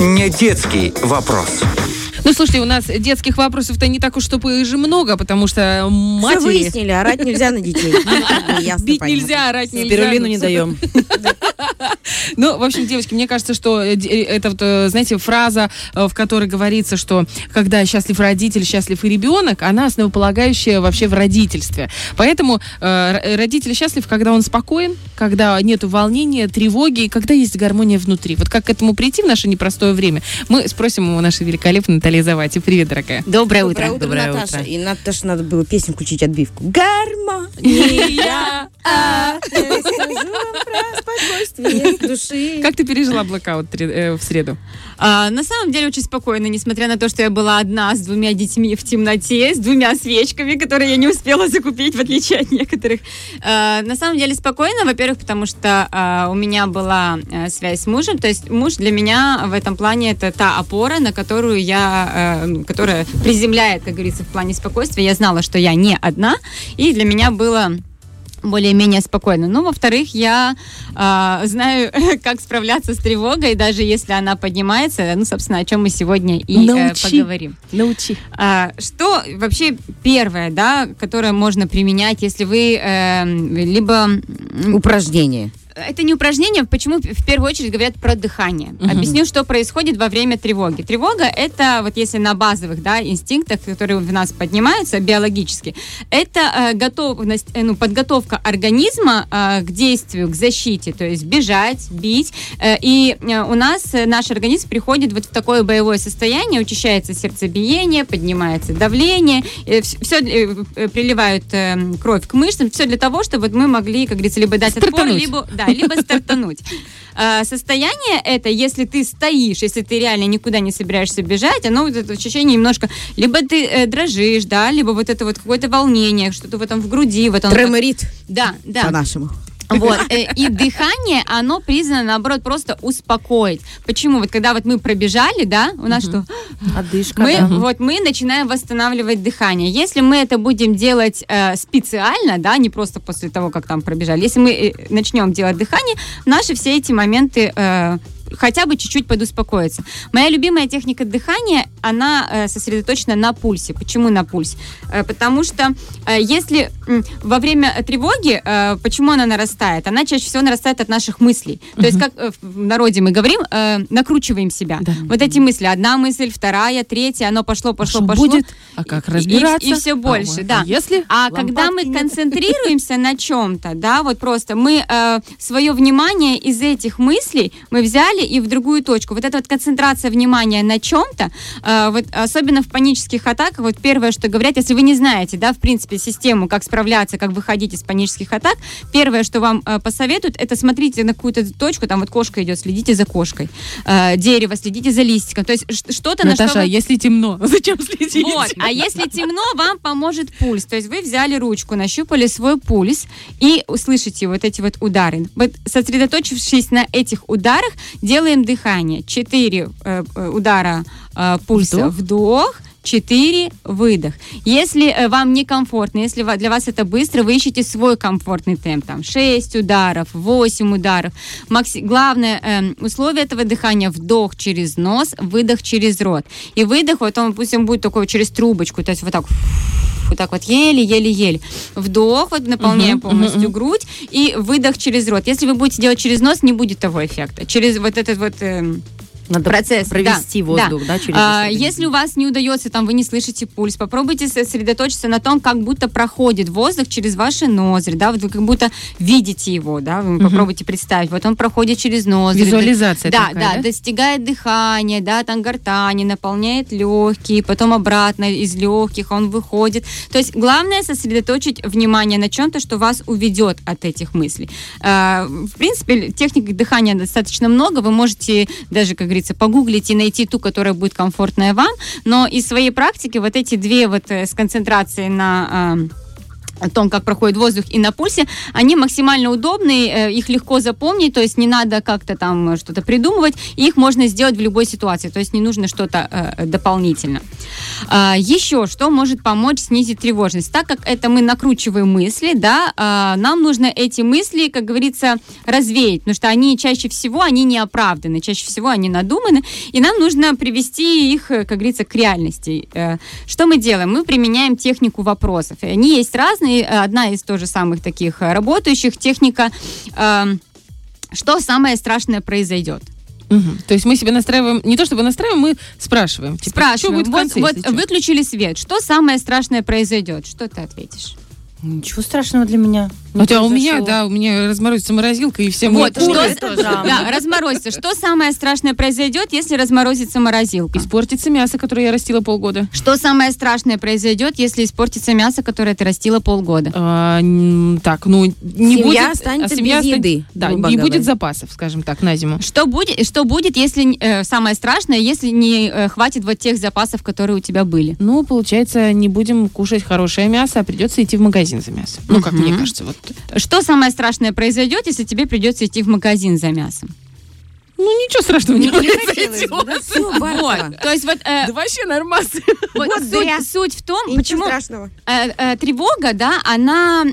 Недетский вопрос. Ну, слушайте, у нас детских вопросов-то не так уж, чтобы и же много, потому что матери... Все выяснили, орать нельзя на детей. Бить нельзя, орать нельзя. Спирулину не даем. Ну, в общем, девочки, мне кажется, что это, знаете, фраза, в которой говорится, что когда счастлив родитель, счастлив и ребенок, она основополагающая вообще в родительстве. Поэтому родитель счастлив, когда он спокоен, когда нет волнения, тревоги, и когда есть гармония внутри. Вот как к этому прийти в наше непростое время? Мы спросим у нашей великолепной Натальи Завати. Привет, дорогая. Доброе утро, Наташа. И Наташа, надо было песню включить, отбивку. Гармония. Души. Как ты пережила блокаут в среду? На самом деле очень спокойно, несмотря на то, что я была одна с 2 детьми в темноте, с 2 свечками, которые я не успела закупить, в отличие от некоторых. На самом деле спокойно, во-первых, потому что у меня была связь с мужем, то есть муж для меня в этом плане это та опора, на которую которая приземляет, как говорится, в плане спокойствия. Я знала, что я не одна, и для меня было... более-менее спокойно. Ну, во-вторых, я знаю, как справляться с тревогой, даже если она поднимается, ну, собственно, о чем мы сегодня и поговорим. Научи. Что вообще первое, да, которое можно применять, если вы либо... Упражнение. Это не упражнение, почему в первую очередь говорят про дыхание. Uh-huh. Объясню, что происходит во время тревоги. Тревога – это, вот если на базовых инстинктах, которые в нас поднимаются биологически, это готовность, подготовка организма к действию, к защите, то есть бежать, бить. И у нас наш организм приходит вот в такое боевое состояние, учащается сердцебиение, поднимается давление, все приливают кровь к мышцам, все для того, чтобы вот мы могли, как говорится, либо дать отпор, либо... либо стартануть. Состояние это, если ты стоишь, если ты реально никуда не собираешься бежать, оно вот это ощущение немножко, либо ты дрожишь, либо вот это вот какое-то волнение, что-то вот там в груди. Вот треморит. Да. По-нашему. Вот. И дыхание, оно призвано, наоборот, просто успокоить. Почему? Вот когда вот мы пробежали, у нас что? Одышка, мы начинаем восстанавливать дыхание. Если мы это будем делать специально, не просто после того, как там пробежали, если мы начнем делать дыхание, наши все эти моменты... хотя бы чуть-чуть подуспокоиться. Моя любимая техника дыхания, она сосредоточена на пульсе. Почему на пульсе? Потому что если во время тревоги, почему она нарастает? Она чаще всего нарастает от наших мыслей. То есть, как в народе мы говорим, накручиваем себя. Да. Вот эти мысли. Одна мысль, вторая, третья, оно пошло. Будет? А как разбираться? И все больше, Если? А когда мы концентрируемся на чем-то, вот просто мы свое внимание из этих мыслей мы взяли и в другую точку. Вот эта вот концентрация внимания на чем-то, вот особенно в панических атаках, вот первое, что говорят, если вы не знаете, в принципе, систему, как справляться, как выходить из панических атак, первое, что вам посоветуют, это смотрите на какую-то точку, там вот кошка идет, следите за кошкой, дерево, следите за листиком, то есть что-то... Наташа, на что... если темно, зачем следить? Вот, а если темно, вам поможет пульс, то есть вы взяли ручку, нащупали свой пульс и услышите вот эти вот удары. Вот сосредоточившись на этих ударах, делаем дыхание. 4 удара пульса. Вдох. 4 выдох. Если вам некомфортно, если для вас это быстро, вы ищете свой комфортный темп. Там 6 ударов, 8 ударов. Главное условие этого дыхания – вдох через нос, выдох через рот. И выдох, вот он, пусть он будет такой через трубочку, то есть вот так... Вот так вот, еле-еле-еле. Вдох, вот наполняем полностью грудь, и выдох через рот. Если вы будете делать через нос, не будет того эффекта. Через вот этот вот... Надо процесс провести воздух, через если у вас не удается, вы не слышите пульс, попробуйте сосредоточиться на том, как будто проходит воздух через ваши ноздри, вот вы как будто видите его, вы попробуйте представить, вот он проходит через ноздри. Визуализация такая, достигает дыхания, там гортани, наполняет легкие, потом обратно из легких он выходит. То есть главное сосредоточить внимание на чем-то, что вас уведет от этих мыслей. В принципе, техник дыхания достаточно много, вы можете даже, как говорится, погуглить и найти ту, которая будет комфортная вам, но из своей практики вот эти две вот с концентрацией на о том, как проходит воздух, и на пульсе, они максимально удобные, их легко запомнить, то есть не надо как-то там что-то придумывать, их можно сделать в любой ситуации, то есть не нужно что-то дополнительно. Еще что может помочь снизить тревожность? Так как это мы накручиваем мысли, да, нам нужно эти мысли, как говорится, развеять, потому что они чаще всего, они не оправданы, чаще всего они надуманы, и нам нужно привести их, как говорится, к реальности. Что мы делаем? Мы применяем технику вопросов. Они есть разные. Одна из тоже самых таких работающих техника, что самое страшное произойдет. Угу. То есть мы себе настраиваем, не то чтобы настраиваем, мы спрашиваем. Типа, спрашиваем, будет в конце, вот выключили свет, что самое страшное произойдет? Что ты ответишь? Ничего страшного для меня. У меня разморозится морозилка, и все мои куры. Да, разморозится. Что самое страшное произойдет, если разморозится морозилка? Испортится мясо, которое я растила полгода. Что самое страшное произойдет, если испортится мясо, которое ты растила полгода? Семья останется без еды. Да, не будет запасов, скажем так, на зиму. Что будет, если самое страшное, если не хватит вот тех запасов, которые у тебя были? Получается, не будем кушать хорошее мясо, а придется идти в магазин за мясо. Как мне кажется. Вот. Что самое страшное произойдет, если тебе придется идти в магазин за мясом? Ничего страшного не произойдет. Да, вот. То есть да вообще нормально. Суть в том, и почему тревога, да, она,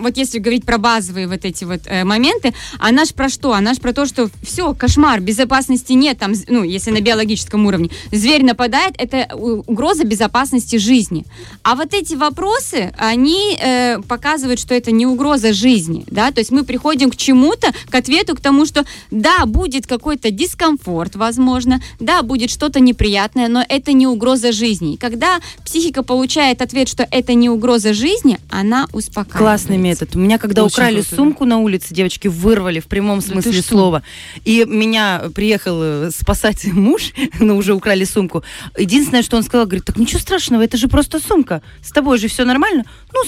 вот если говорить про базовые вот эти вот моменты, она ж про что? Она ж про то, что все, кошмар, безопасности нет, там, если на биологическом уровне, зверь нападает, это угроза безопасности жизни. А вот эти вопросы, они показывают, что это не угроза жизни, да, то есть мы приходим к чему-то, к ответу, к тому, что да, будет какой-то дискомфорт, возможно, да, будет что-то неприятное, но это не угроза жизни. И когда психика получает ответ, что это не угроза жизни, она успокаивается. Классный метод. У меня, когда украли сумку на улице, девочки вырвали в прямом смысле слова. И меня приехал спасать муж, но уже украли сумку. Единственное, что он сказал, говорит, так ничего страшного, это же просто сумка. С тобой же все нормально.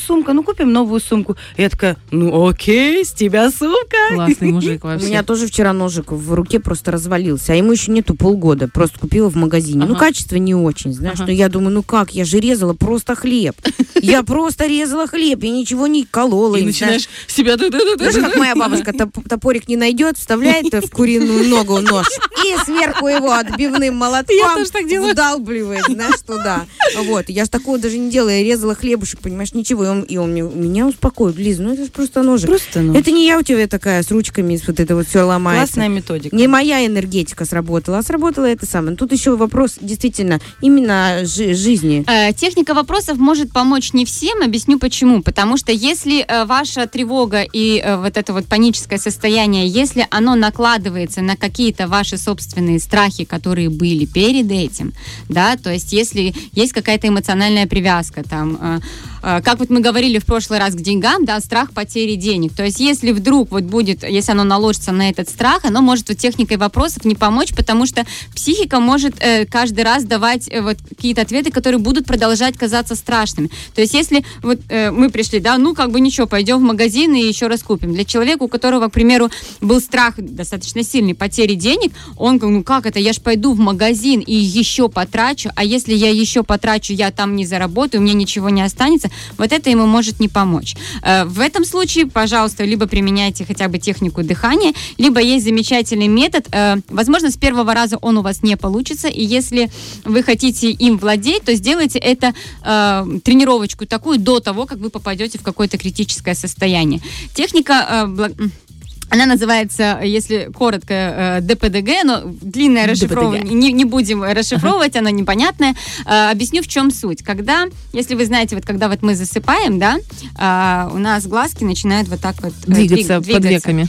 Сумка, купим новую сумку. И я такая, окей, с тебя сумка. Классный мужик вообще. У меня тоже вчера ножик в руке просто развалился, а ему еще нету полгода, просто купила в магазине. Ага. Качество не очень, знаешь, но я думаю, как, я же резала просто хлеб. Я просто резала хлеб, я ничего не колола. И начинаешь себя... Знаешь, как моя бабушка, топорик не найдет, вставляет в куриную ногу нож и сверху его отбивным молотком вдалбливает, знаешь, туда. Вот, я же такого даже не делала, я резала хлебушек, понимаешь, ничего, и он меня успокоит. Лиз, это же просто ножик. Просто ножик. Это не я у тебя такая с ручками, вот это вот все ломается. Классная методика. Не моя энергетика сработала, а сработала это самое. Тут еще вопрос действительно именно жизни. Техника вопросов может помочь не всем, объясню почему. Потому что если ваша тревога и вот это вот паническое состояние, если оно накладывается на какие-то ваши собственные страхи, которые были перед этим, да, то есть если есть какая-то эмоциональная привязка, там, как вот мы говорили в прошлый раз к деньгам, да, страх потери денег. То есть если вдруг вот будет, если оно наложится на этот страх, оно может техникой вопросов не помочь, потому что психика может каждый раз давать вот какие-то ответы, которые будут продолжать казаться страшными. То есть если вот мы пришли, да, ничего, пойдем в магазин и еще раз купим. Для человека, у которого, к примеру, был страх достаточно сильный потери денег, он говорит, как это, я ж пойду в магазин и еще потрачу, а если я еще потрачу, я там не заработаю, мне ничего не останется, вот это ему может не помочь. В этом случае, пожалуйста, либо применяйте хотя бы технику дыхания, либо есть замечательный метод. Возможно, с первого раза он у вас не получится, и если вы хотите им владеть, то сделайте это тренировочку такую до того, как вы попадете в какое-то критическое состояние. Техника... Она называется, если коротко, ДПДГ, но длинное расшифровывание, не будем расшифровывать, оно непонятное. Объясню, в чем суть. Когда, если вы знаете, вот когда вот мы засыпаем, да, у нас глазки начинают вот так вот двигаться. Под веками.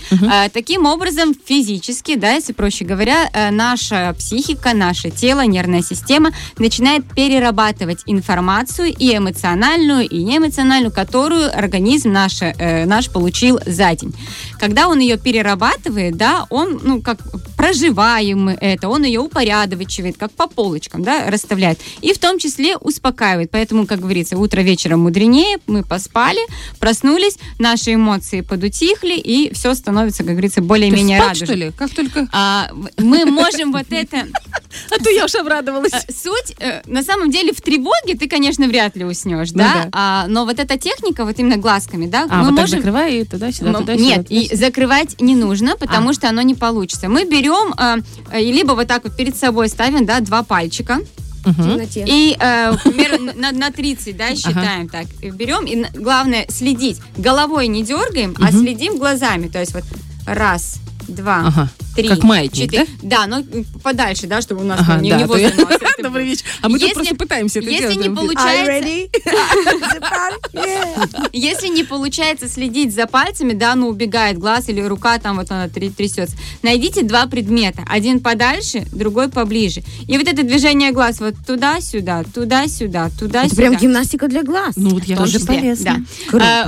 Таким образом, физически, да, если проще говоря, наша психика, наше тело, нервная система начинает перерабатывать информацию и эмоциональную, и неэмоциональную, которую организм наш получил за день. Когда он ее перерабатывает, да, он, как проживаем это, он ее упорядочивает, как по полочкам, да, расставляет. И в том числе успокаивает. Поэтому, как говорится, утро вечером мудренее, мы поспали, проснулись, наши эмоции подутихли, и все становится, как говорится, более-менее радужным. Ты спать, что ли? Как только... Мы можем вот это... А то я уж обрадовалась. Суть, на самом деле, в тревоге ты, конечно, вряд ли уснешь, да? Ну, да. Но вот эта техника, вот именно глазками, да? А, мы вот можем... так закрывай и туда-сюда, туда-сюда. Нет, и закрывать не нужно, потому что оно не получится. Мы берем, либо вот так вот перед собой ставим, да, два пальчика. Угу. И, к примеру, на 30, да, считаем так. Берем, и главное следить. Головой не дергаем, а следим глазами. То есть вот раз, два, три, как маятник, четыре. Да? Да, но подальше, да, чтобы у нас не возле носа. Добрый вечер. А мы тут просто пытаемся это делать. Если не получается... Если не получается следить за пальцами, да, ну, убегает глаз или рука, там вот она трясется. Найдите два предмета. Один подальше, другой поближе. И вот это движение глаз вот туда-сюда, туда-сюда, туда-сюда. Это прям гимнастика для глаз. Ну, вот я тоже полезна.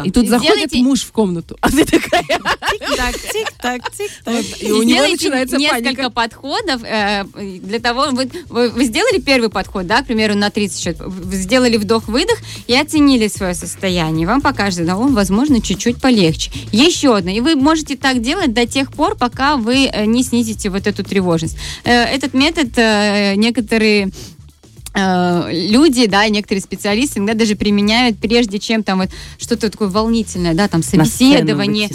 И тут заходит муж в комнату. А ты такая... Тик-так, тик-так, тик-так. И у него начинается несколько подходов для того, вы сделали первый подход, да, к примеру, на 30 счет, сделали вдох-выдох и оценили свое состояние. Вам покажется, да, он, возможно, чуть-чуть полегче. Еще одно. И вы можете так делать до тех пор, пока вы не снизите вот эту тревожность. Этот метод некоторые... люди, да, некоторые специалисты иногда даже применяют, прежде чем там вот что-то такое волнительное, да, там собеседование,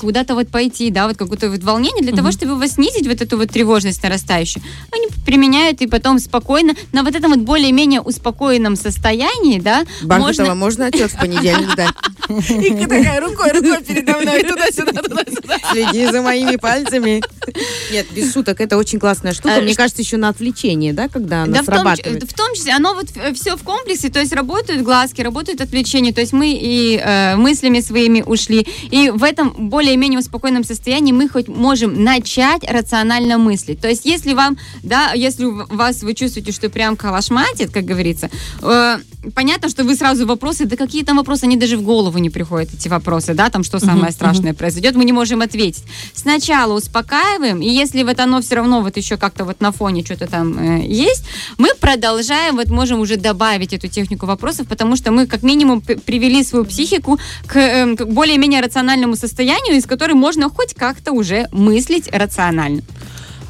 куда-то вот пойти, да, вот какое-то вот волнение, для того, чтобы снизить вот эту вот тревожность нарастающую. Они применяют и потом спокойно, на вот этом вот более-менее успокоенном состоянии, да, Бахтова, можно отчет в понедельник, да. И такая рукой передо мной, туда-сюда, туда-сюда. Следи за моими пальцами. Нет, без шуток, это очень классная штука. Мне кажется, еще на отвлечение, да, когда она срабатывает. В том числе, оно вот все в комплексе, то есть работают глазки, работают отвлечения, то есть мы и мыслями своими ушли, и в этом более-менее спокойном состоянии мы хоть можем начать рационально мыслить. То есть если вам, да, если вы чувствуете, что прям калашматит, как говорится, понятно, что вы сразу вопросы, да какие там вопросы, они даже в голову не приходят, эти вопросы, да, там что самое страшное произойдет, мы не можем ответить. Сначала успокаиваем, и если вот оно все равно вот еще как-то вот на фоне что-то там есть, мы продолжаем. Вот можем уже добавить эту технику вопросов, потому что мы как минимум привели свою психику к более-менее рациональному состоянию, из которой можно хоть как-то уже мыслить рационально.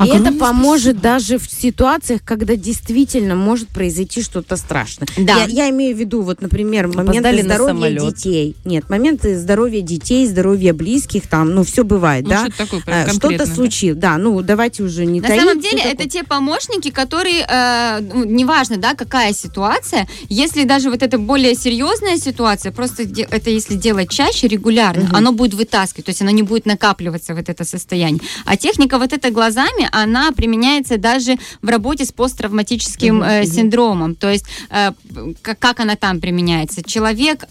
И это поможет даже в ситуациях, когда действительно может произойти что-то страшное. Да. Я имею в виду, вот, например, моменты здоровья детей. Нет, моменты здоровья детей, здоровья близких, там, ну, все бывает, ну, да? Что-то такое прям конкретное. Что-то случилось, да, ну, давайте уже не таить. На самом деле, это те помощники, которые, неважно, да, какая ситуация, если даже вот эта более серьезная ситуация, просто это если делать чаще, регулярно, оно будет вытаскивать, то есть оно не будет накапливаться, вот это состояние. А техника вот это глазами, она применяется даже в работе с посттравматическим синдромом. То есть, как она там применяется? Человек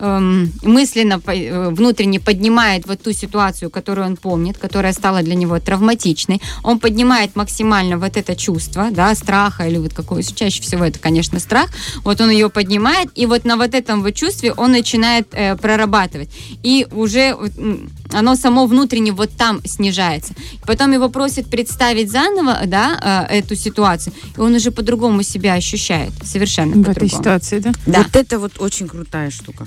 мысленно, внутренне поднимает вот ту ситуацию, которую он помнит, которая стала для него травматичной. Он поднимает максимально вот это чувство, да, страха или вот какое, чаще всего это, конечно, страх. Вот он ее поднимает, и вот на вот этом вот чувстве он начинает прорабатывать. И уже оно само внутренне вот там снижается. Потом его просят представить заново, да, эту ситуацию, и он уже по-другому себя ощущает, совершенно по-другому. В этой ситуации, да? Да. Вот это вот очень крутая штука.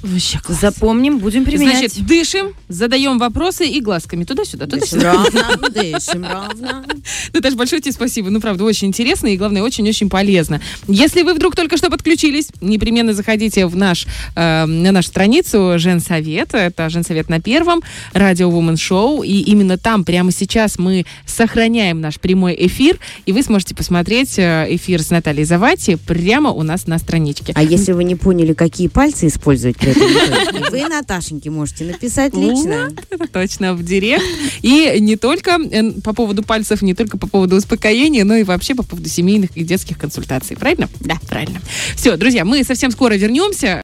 Вообще класс. Запомним, будем применять. Значит, дышим, задаем вопросы и глазками туда-сюда, туда-сюда. Равно, дышим равно. Наташа, большое тебе спасибо. Ну, правда, очень интересно и, главное, очень-очень полезно. Если вы вдруг только что подключились, непременно заходите на нашу страницу Женсовет. Это Женсовет на Первом, Радио Woman Show. И именно там прямо сейчас мы сохраняем наш прямой эфир, и вы сможете посмотреть эфир с Натальей Завати прямо у нас на страничке. А если вы не поняли, какие пальцы использовать, вы Наташеньке можете написать лично. Вот, точно, в директ. И не только по поводу пальцев, не только по поводу успокоения, но и вообще по поводу семейных и детских консультаций. Правильно? Да, правильно. Все, друзья, мы совсем скоро вернемся.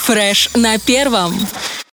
Фреш на Первом.